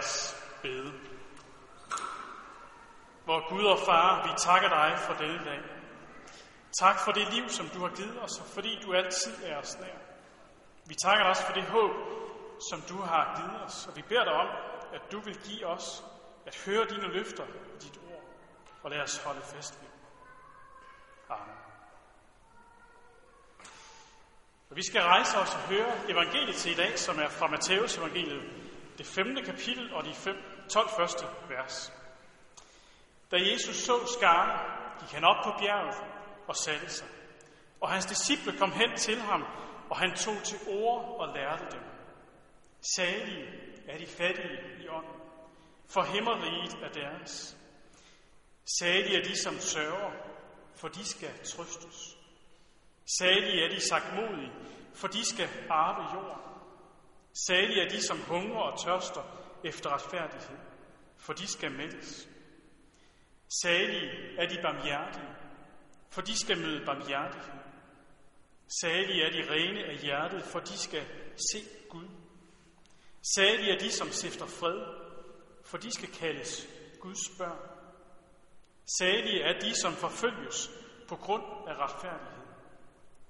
os bede. Vor Gud og Far, vi takker dig for denne dag. Tak for det liv, som du har givet os, og fordi du altid er os nær. Vi takker dig også for det håb, som du har givet os, og vi beder dig om, at du vil give os at høre dine løfter og dit ord, og lad os holde fast ved. Amen. Og vi skal rejse os og høre evangeliet til i dag, som er fra Matteus evangeliet, det 5. kapitel og de 12 første vers. Da Jesus så skaren, gik han op på bjerget og satte sig. Og hans disciple kom hen til ham, og han tog til orde og lærte dem. Salige er de fattige i ånd, for himmelriget er deres. Salige er de, som sørger, for de skal trøstes. Salige er de sagtmodige, for de skal arve jorden. Salige er de, som hungrer og tørster efter retfærdighed, for de skal mættes. Salige er de barmhjertige, for de skal møde barmhjertighed. Salige er de rene af hjertet, for de skal se Gud. Salige er de, som stifter fred, for de skal kaldes Guds børn. Salige er de, som forfølges på grund af retfærdighed,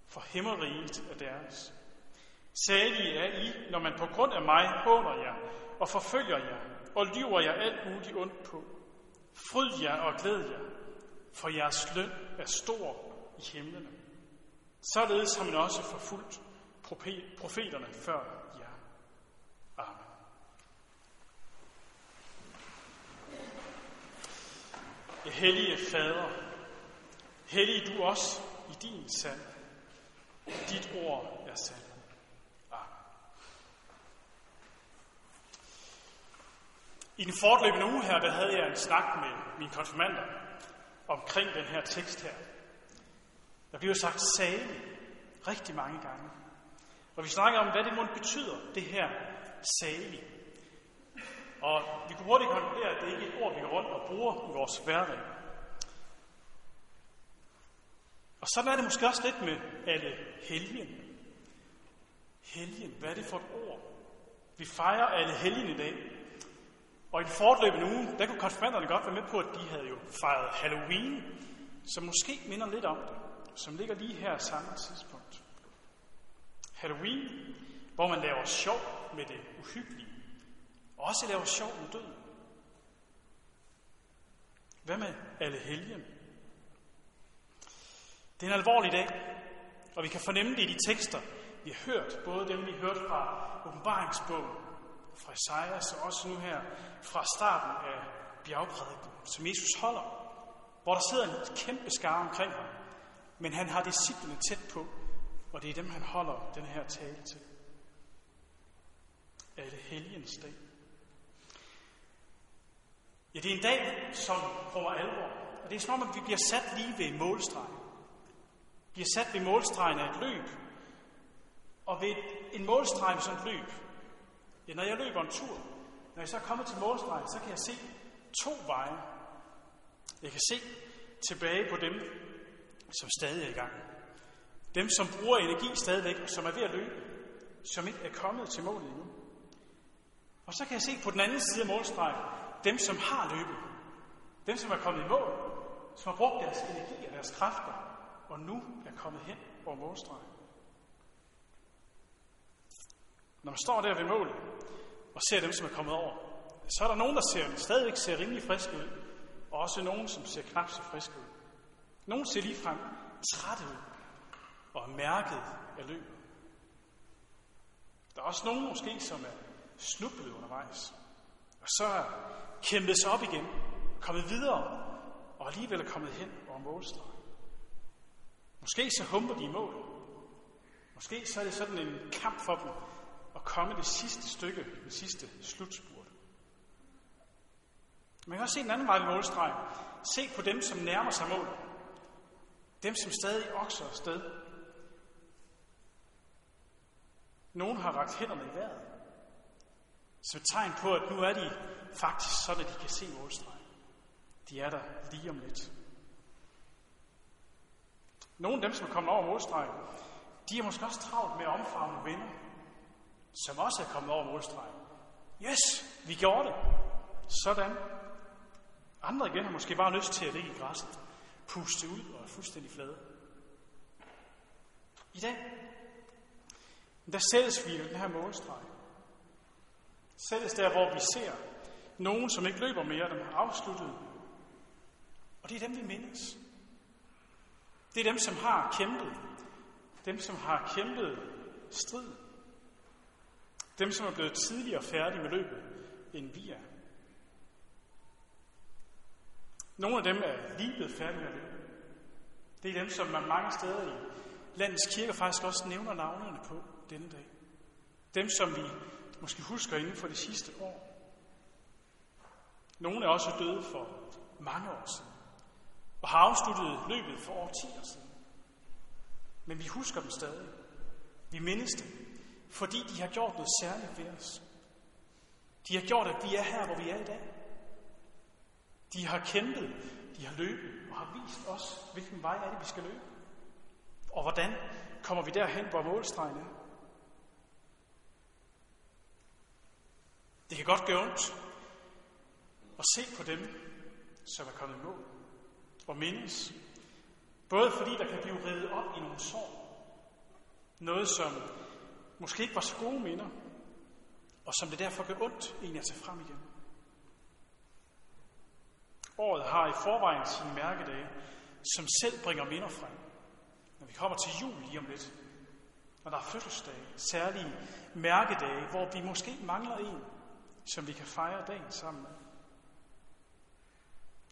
for himmelriget er deres. Salige er I, når man på grund af mig håner jer og forfølger jer og lyver jer alt muligt ondt på. Fryd jer og glæd jer, for jeres løn er stor i himlene. Således har man også forfulgt profeterne før jer. Amen. Hellige Fader, hellige du os i din sand. Dit ord er sand. Amen. I den fortløbende uge her, der havde jeg en snak med mine konfirmander omkring den her tekst her. Der blev jo sagt salig rigtig mange gange. Og vi snakkede om, hvad det mon betyder, det her salig. Og vi kunne hurtigt konkludere, at det ikke er et ord, vi går rundt og bruger i vores hverdag. Og sådan er det måske også lidt med alle helgen. Helgen, hvad er det for et ord? Vi fejrer alle helgen i dag. Og i den fortløbende uge, der kunne konfirmanderne godt være med på, at de havde jo fejret Halloween, som måske minder lidt om det, som ligger lige her samme tidspunkt. Halloween, hvor man laver sjov med det uhyggelige. Også laver sjov med døden. Hvad med allehelgen? Det er en alvorlig dag, og vi kan fornemme det i de tekster, vi har hørt. Både dem, vi hørte fra åbenbaringsbogen, fra Esajas og også nu her fra starten af bjergprædiken, som Jesus holder, hvor der sidder en kæmpe skare omkring ham. Men han har disciplene tæt på, og det er dem, han holder den her tale til. Allehelgens dag. Ja, det er en dag, som rummer alvor. Og det er som om, at vi bliver sat lige ved målstregen. Bliver sat ved målstregen af et løb. Og ved en målstregen som et løb. Ja, når jeg løber en tur, når jeg så kommer til målstregen, så kan jeg se to veje. Jeg kan se tilbage på dem, som stadig er i gang. Dem, som bruger energi stadigvæk, og som er ved at løbe. Som ikke er kommet til målet endnu. Og så kan jeg se på den anden side af målstregen, dem, som har løbet. Dem, som er kommet i mål. Som har brugt deres energi og deres kræfter. Og nu er kommet hen over målstregen. Når man står der ved målet og ser dem, som er kommet over, så er der nogen, der stadigvæk ser rimelig friske ud. Og også nogen, som ser knap så friske ud. Nogen ser ligefrem trætte ud og er mærket af løbet. Der er også nogen måske, som er snublet undervejs. Og så er kæmpet sig op igen, kommet videre, og alligevel er kommet hen over målstregen. Måske så humper de i mål. Måske så er det sådan en kamp for dem, at komme det sidste stykke, det sidste slutspurt. Man kan også se en anden vej ved målstregen. Se på dem, som nærmer sig målet. Dem, som stadig okser afsted. Nogen har rakt hænderne i vejret. Så et tegn på, at nu er de faktisk sådan, at de kan se målstregen. De er der lige om lidt. Nogle af dem, som er kommet over målstregen, de er måske også travlt med at omfavne venner, som også er kommet over målstregen, Yes, vi gjorde det. Sådan. Andre igen har måske bare lyst til at ligge i græsset, puste ud og er fuldstændig flade. I dag, der sættes vi i den her målstreg. Sættes der, hvor vi ser nogen, som ikke løber mere, dem har afsluttet. Og det er dem, vi mindes. Det er dem, som har kæmpet. Dem, som har kæmpet strid. Dem, som er blevet tidligere færdige med løbet, end vi er. Nogle af dem er lige blevet færdige med løbet. Det er dem, som man mange steder i landets kirker faktisk også nævner navnene på denne dag. Dem, som vi måske husker inden for de sidste år. Nogle er også døde for mange år siden, og har afsluttet løbet for årtier siden. Men vi husker dem stadig. Vi mindes dem, fordi de har gjort noget særligt ved os. De har gjort, at vi er her, hvor vi er i dag. De har kæmpet, de har løbet, og har vist os, hvilken vej er det, vi skal løbe. Og hvordan kommer vi derhen, hvor målstregen er? Det kan godt gøre ondt at se på dem, som er kommet i mål og mindes. Både fordi der kan blive revet op i nogle sår. Noget, som måske ikke var så gode minder, og som det derfor gør ondt egentlig at tage frem igen. Året har i forvejen sine mærkedage, som selv bringer minder frem. Når vi kommer til jul lige om lidt, når der er fødselsdage, særlige mærkedage, hvor vi måske mangler en, som vi kan fejre dagen sammen med.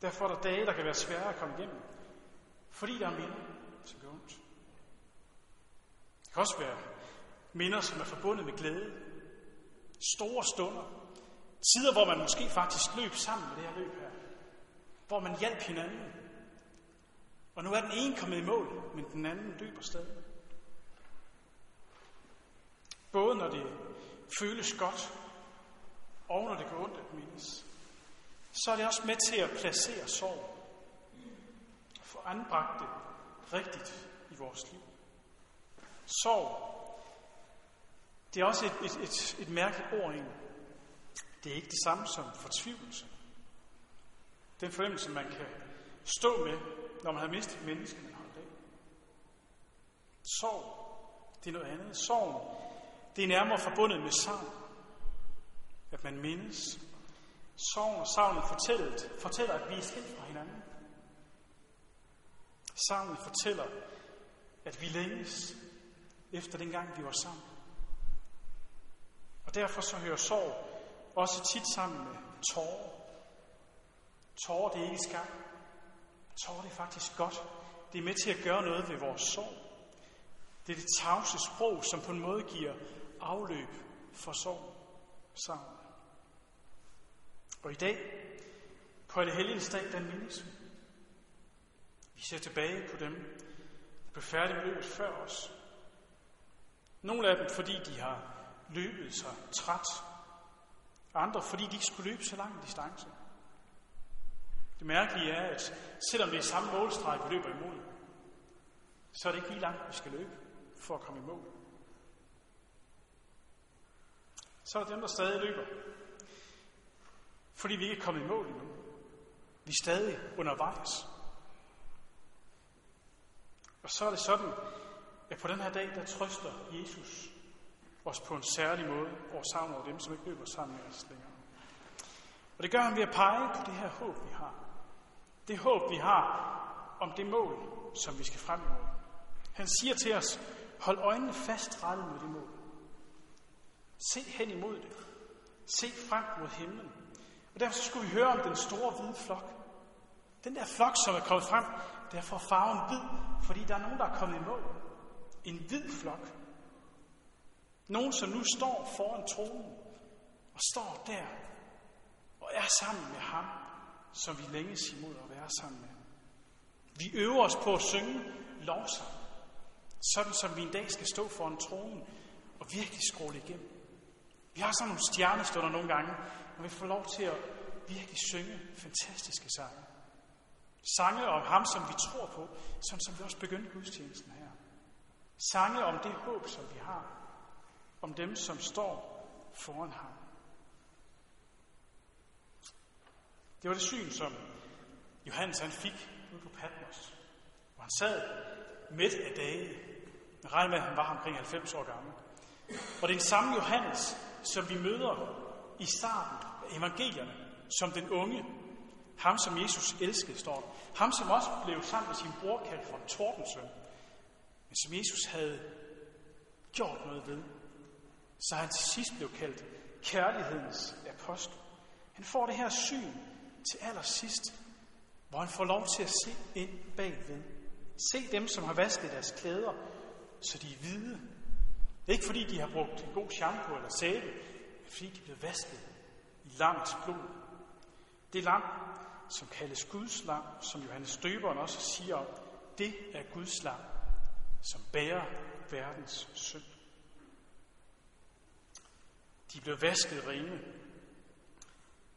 Derfor er der dage, der kan være svære at komme igennem, fordi der er minder, som gør ondt. Det kan også være minder, som er forbundet med glæde, store stunder, tider, hvor man måske faktisk løb sammen med det her løb her, hvor man hjalp hinanden. Og nu er den ene kommet i mål, men den anden løber stadig. Både når det føles godt, og når det går ondt at mindes, så er det også med til at placere sorg og få anbragt det rigtigt i vores liv. Sorg, det er også et mærkeligt ord egentlig. Det er ikke det samme som fortvivlelse. Den fornemmelse, man kan stå med, når man har mistet mennesker, man holdt af. Sorg, det er noget andet. Sorgen, det er nærmere forbundet med savn. At man mindes. Sorgen og savnet fortæller, at vi er skilt fra hinanden. Savnet fortæller, at vi længes efter dengang, vi var sammen. Og derfor så hører sorg også tit sammen med tårer. Tårer, det er ikke skam. Tårer, det er faktisk godt. Det er med til at gøre noget ved vores sorg. Det er det tavse sprog, som på en måde giver afløb for sorg sammen. Og i dag, på Allehelgens dag, der mindes vi. Vi ser tilbage på dem, der blev færdige med løbet før os. Nogle af dem, fordi de har løbet sig træt. Andre, fordi de ikke skulle løbe så lang distance. Det mærkelige er, at selvom det er samme målstreg, vi løber imod, så er det ikke lige langt, vi skal løbe for at komme i mål. Så er der dem, der stadig løber, fordi vi ikke er kommet i mål endnu. Vi er stadig undervejs. Og så er det sådan, at på den her dag, der trøster Jesus os på en særlig måde og savner dem, som ikke løber sammen med os længere. Og det gør han ved at pege på det her håb, vi har. Det håb, vi har om det mål, som vi skal frem imod. Han siger til os, hold øjnene fast rettet mod det mål. Se hen imod det. Se frem mod himlen. Og derfor skulle vi høre om den store hvide flok. Den der flok, som er kommet frem, der får farven hvid, fordi der er nogen, der er kommet i mål. En hvid flok. Nogen, som nu står foran tronen og står der og er sammen med ham, som vi længes imod at være sammen med. Vi øver os på at synge lovsang, sådan som vi en dag skal stå foran tronen og virkelig skråle igennem. Vi har sådan nogle stjernestunder nogle gange, og vi får lov til at virkelig synge fantastiske sange. Sange om ham, som vi tror på, sådan som vi også begyndte gudstjenesten her. Sange om det håb, som vi har, om dem, som står foran ham. Det var det syn, som Johannes han fik ude på Patmos, hvor han sad midt af dage. Jeg regner med, at han var omkring 90 år gammel. Og det er den samme Johannes, som vi møder i starten af evangelierne, som den unge. Ham, som Jesus elskede, står der. Ham, som også blev sammen med sin bror kaldt for en tordensøn, men som Jesus havde gjort noget ved. Så han til sidst blev kaldt kærlighedens apostel. Han får det her syn til allersidst, hvor han får lov til at se ind bagved. Se dem, som har vasket deres klæder, så de er hvide. Det er ikke fordi, de har brugt en god shampoo eller sæbe, men fordi de er blevet vasket i lammets blod. Det lam, som kaldes Guds lam, som Johannes Døberen også siger om, det er Guds lam, som bærer verdens synd. De blev vasket rene.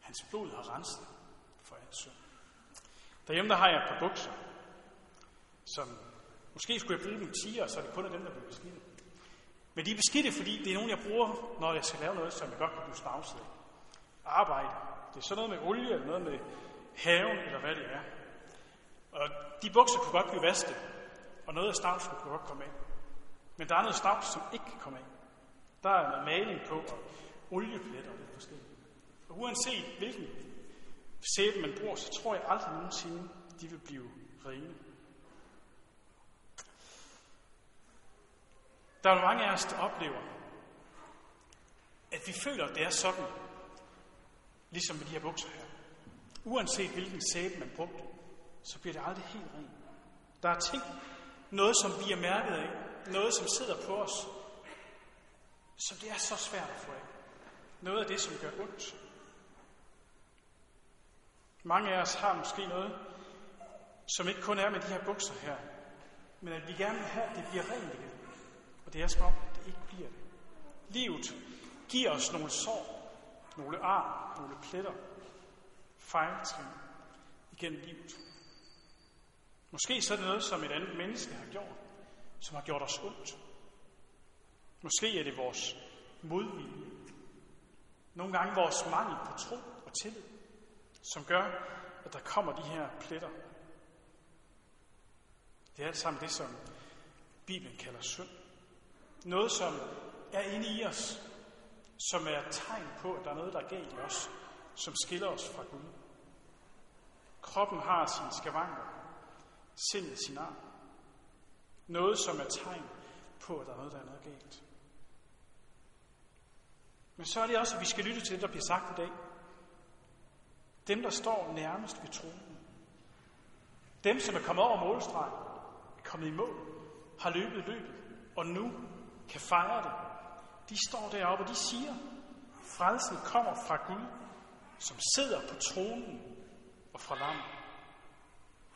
Hans blod har renset for al synd. Derhjemme der har jeg et par bukser, som måske skulle jeg bruge dem 10'er, så er det kun af dem, der bliver beskidte. Men de er beskidte, fordi det er nogen, jeg bruger, når jeg skal lave noget, som jeg godt kan blive snavset af. Arbejde. Det er sådan noget med olie, eller noget med haven, eller hvad det er. Og de bukser kunne godt blive vasket, og noget af snavsen kunne godt komme af. Men der er noget snavs, som ikke kan komme af. Der er noget maling på, og oliepletter og lidt forskelligt. Og uanset hvilken sæbe man bruger, så tror jeg aldrig nogensinde, de vil blive rene. Der er mange af os, der oplever, at vi føler, at det er sådan, ligesom med de her bukser her. Uanset hvilken sæbe man brugte, så bliver det aldrig helt rent. Der er ting, noget som vi er mærket af, noget som sidder på os, som det er så svært at få af. Noget af det, som gør ondt. Mange af os har måske noget, som ikke kun er med de her bukser her, men at vi gerne vil have, at det bliver rent igen. Og det er som om, at det ikke bliver det. Livet giver os nogle sår, nogle ar, nogle pletter, fejltrin igennem livet. Måske så er det noget, som et andet menneske har gjort, som har gjort os ondt. Måske er det vores modvilje. Nogle gange vores mangel på tro og tillid, som gør, at der kommer de her pletter. Det er alt sammen det, som Bibelen kalder synd. Noget, som er inde i os, som er tegn på, at der er noget, der er galt i os, som skiller os fra Gud. Kroppen har sine skavanker, sindet sin arm. Noget, som er tegn på, at der er noget, der er noget galt. Men så er det også, at vi skal lytte til det, der bliver sagt i dag. Dem, der står nærmest ved tronen. Dem, som er kommet over målstregen, er kommet i mål, har løbet, og nu kan fejre det. De står deroppe, og de siger, at frelsen kommer fra Gud, som sidder på tronen og fra lammet.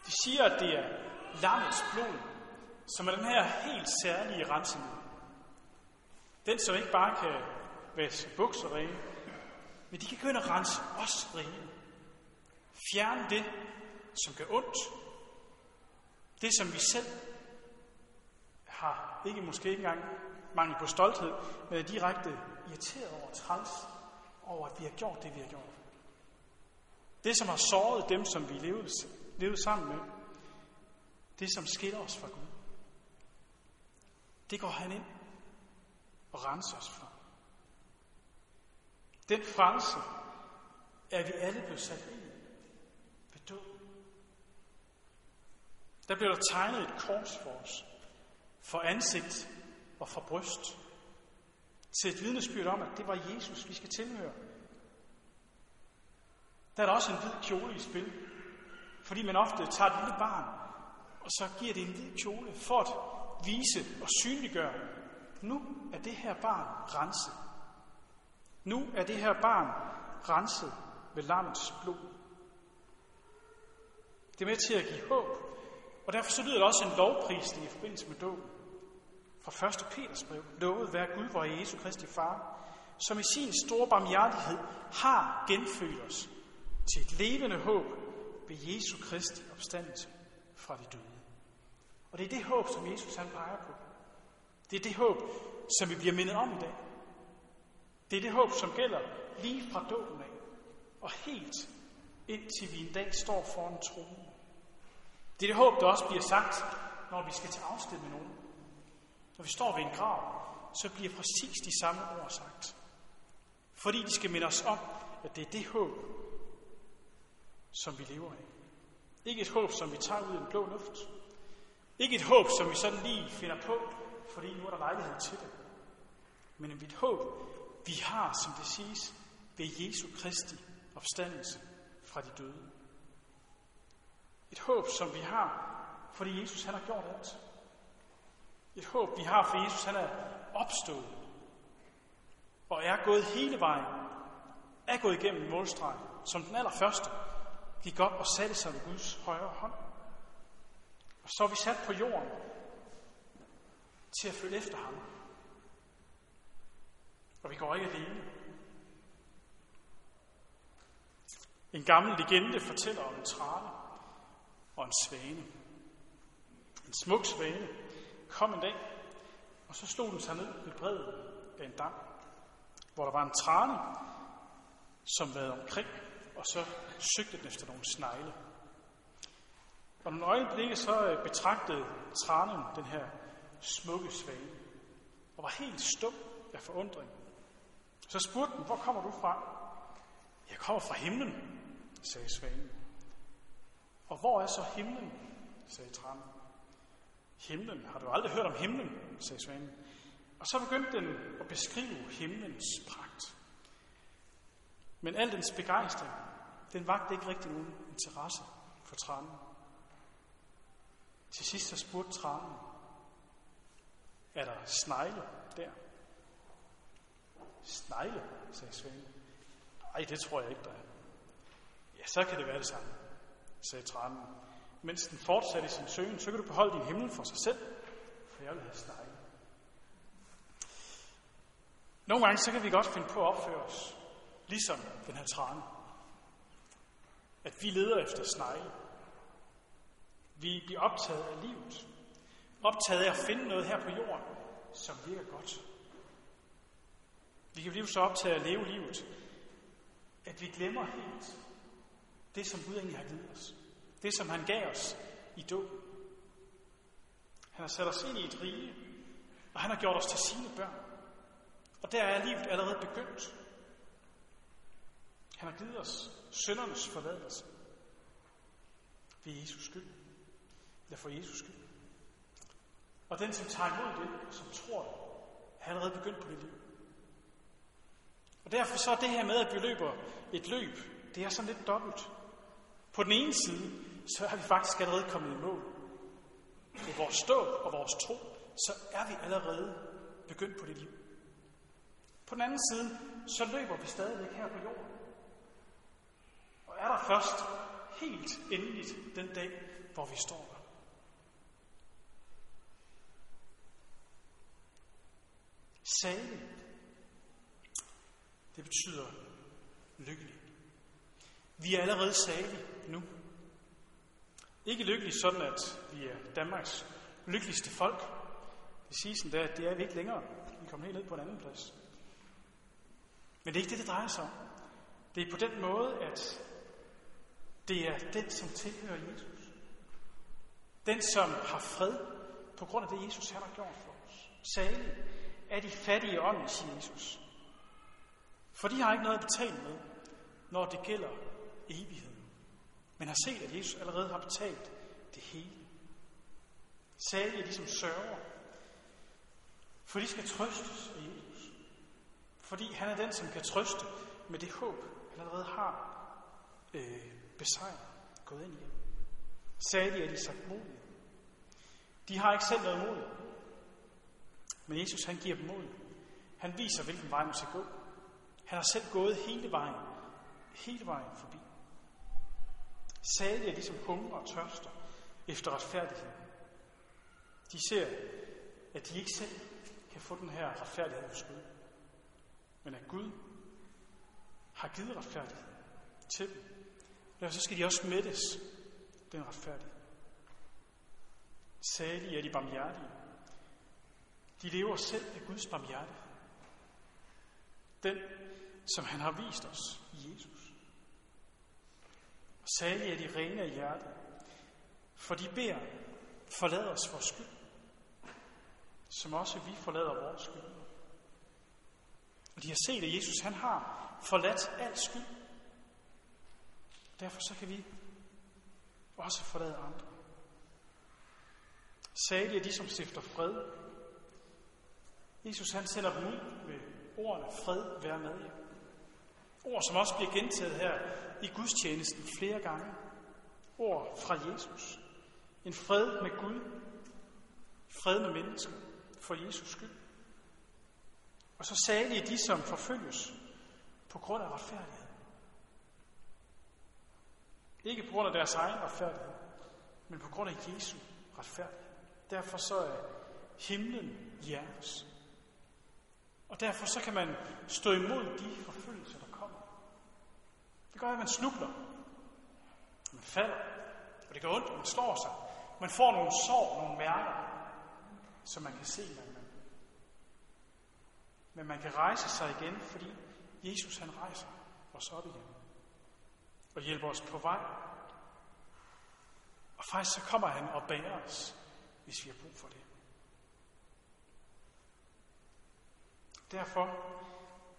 De siger, at det er lammets blod, som er den her helt særlige rensning. Den, som ikke bare kan vaske bukser rene, men de kan begynde at rense os rene. Fjerne det, som gør ondt. Det, som vi selv har, ikke måske ikke engang mangel på stolthed, men er direkte irriteret over, træls over, at vi har gjort det, vi har gjort. Det, som har såret dem, som vi levede sammen med, det, som skiller os fra Gud, det går han ind og renser os fra. Den frelse er vi alle blevet sat ind ved døden. Der blev der tegnet et kors for os, for ansigt og for bryst, til et vidnesbyrd om, at det var Jesus, vi skal tilhøre. Der er der også en hvid kjole i spil, fordi man ofte tager et lille barn, og så giver det en hvid kjole for at vise og synliggøre, nu er det her barn renset. Nu er det her barn renset ved lammets blod. Det er med til at give håb, og derfor så lyder der også en lovprisning i forbindelse med dåben. Fra 1. Peters brev, lovet være Gud, vor Jesu Kristi Far, som i sin store barmhjertighed har genfødt os til et levende håb ved Jesu Kristi opstandelse fra de døde. Og det er det håb, som Jesus han peger på. Det er det håb, som vi bliver mindet om i dag. Det er det håb, som gælder lige fra dåben af og helt indtil vi en dag står foran tronen. Det er det håb, der også bliver sagt, når vi skal til afsted med nogen. Når vi står ved en grav, så bliver præcis de samme ord sagt. Fordi de skal minde os om, at det er det håb, som vi lever af. Ikke et håb, som vi tager ud af den blå luft. Ikke et håb, som vi sådan lige finder på, fordi nu er der lejlighed til det. Men et håb, vi har, som det siges, ved Jesu Kristi opstandelse fra de døde. Et håb, som vi har, fordi Jesus han har gjort alt. Et håb, vi har, fordi Jesus han er opstået. Og er gået hele vejen. Er gået igennem målstregen, som den allerførste. Gik op og satte sig ved Guds højre hånd. Og så er vi sat på jorden til at følge efter ham. Og vi går ikke alene. En gammel legende fortæller om en trane og en svane. En smuk svane kom en dag, og så slog den sig ned ved bredden af en dam, hvor der var en trane, som vadede omkring, og så søgte den efter nogle snegle. Og nogle øjeblikke så betragtede tranen den her smukke svane, og var helt stum af forundring. Så spurgte den, hvor kommer du fra? Jeg kommer fra himlen, sagde svanen. Og hvor er så himlen, sagde tranen. Himlen, har du aldrig hørt om himlen, sagde svanen. Og så begyndte den at beskrive himlens pragt. Men al dens begejstring, den vakte ikke rigtig nogen interesse for tranen. Til sidst så spurgte tranen, er der snegle der? Snegle, sagde svanen. Nej, det tror jeg ikke, der er. Ja, så kan det være det samme, sagde tranen. Mens den fortsatte i sin søgen, så kan du beholde din himmel for sig selv, for jeg vil have snegle. Nogle gange så kan vi godt finde på at opføre os, ligesom den her trane. At vi leder efter snegle. Vi bliver optaget af livet. Optaget af at finde noget her på jorden, som virker godt. Vi kan blive så optaget af at leve livet, at vi glemmer helt det, som Gud egentlig har givet os. Det, som han gav os i dåben. Han har sat os ind i et rige, og han har gjort os til sine børn. Og der er livet allerede begyndt. Han har givet os syndernes forladelse. Det er Jesus skyld. Det er for Jesus skyld. Og den, som tager imod det, som tror det, har allerede begyndt på det liv. Og derfor så er det her med, at vi løber et løb, det er sådan lidt dobbelt. På den ene side, så er vi faktisk allerede kommet i mål. Med vores dåb og vores tro, så er vi allerede begyndt på det liv. På den anden side, så løber vi stadigvæk her på jorden. Og er der først helt endeligt den dag, hvor vi står der. Salig. Det betyder lykkelig. Vi er allerede salige nu. Ikke lykkelige sådan, at vi er Danmarks lykkeligste folk. Det siges endda, at det er vi ikke længere. Vi kommer helt ned på en anden plads. Men det er ikke det, det drejer sig om. Det er på den måde, at det er den, som tilhører Jesus. Den, som har fred på grund af det, Jesus han har gjort for os. Salige er de fattige ånden, siger Jesus. For de har ikke noget at betale med, når det gælder evigheden. Men har set, at Jesus allerede har betalt det hele. Salige er de, som sørger. For de skal trøstes af Jesus. Fordi han er den, som kan trøste med det håb, han allerede har besejret, gået ind i. Salige er de sagtmodige. De har ikke selv noget mod. Men Jesus, han giver dem mod. Han viser, hvilken vej man skal gå. Han har selv gået hele vejen forbi. Salige er de, som hungrer og tørster efter retfærdighed. De ser, at de ikke selv kan få den her retfærdighed hos Gud. Men at Gud har givet retfærdighed til dem. Og så skal de også mættes den retfærdighed. Salige er de barmhjertige. De lever selv af Guds barmhjertighed. Den, som han har vist os i Jesus. Salige er de rene af hjerte, for de beder, forlad os vores skyld, som også vi forlader vores skyld. Og de har set, at Jesus han har forladt al skyld. Derfor så kan vi også forlade andre. Salige er de, som stifter fred. Jesus han sender dem ud med ordene, fred være med jer. Ord, som også bliver gentaget her i gudstjenesten flere gange. Ord fra Jesus. En fred med Gud. Fred med mennesker. For Jesus skyld. Og så salige er de, som forfølges på grund af retfærdighed. Ikke på grund af deres egen retfærdighed, men på grund af Jesu retfærdighed. Derfor så er himlen jeres. Og derfor så kan man stå imod de forfølgelser, der kommer. Det gør, at man snubler, man falder, og det gør ondt, og man slår sig. Man får nogle sår, nogle mærker, som man kan se, men man kan rejse sig igen, fordi Jesus han rejser os op igen og hjælper os på vej. Og faktisk så kommer han og bærer os, hvis vi har brug for det. Derfor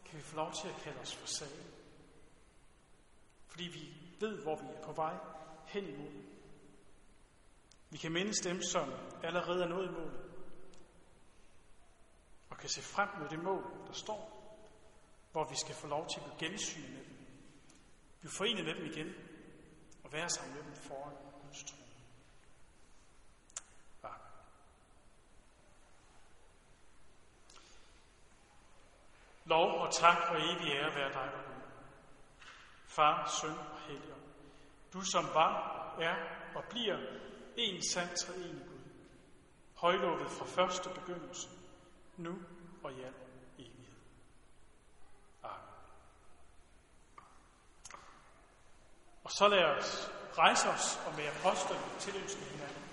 kan vi få lov til at kalde os for salige, fordi vi ved, hvor vi er på vej hen imod. Vi kan mindes dem, som allerede er nået imod, og kan se frem mod det mål, der står, hvor vi skal få lov til at blive gensynet med dem, blive forenet med dem igen, og være sammen med dem foran Guds tro. Lov og tak og evig ære være dig, og Gud, Far, Søn og Helligånd. Du som var, er og bliver en sand treenig Gud, højlovet fra første begyndelse, nu og i al evighed. Amen. Og så lad os rejse os og med apostlene tilønske hinanden,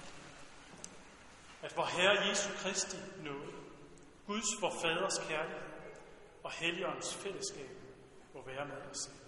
at vor Herre Jesu Kristi nåde, Guds vor Faders kærlighed og Helligåndens fællesskab må være med os.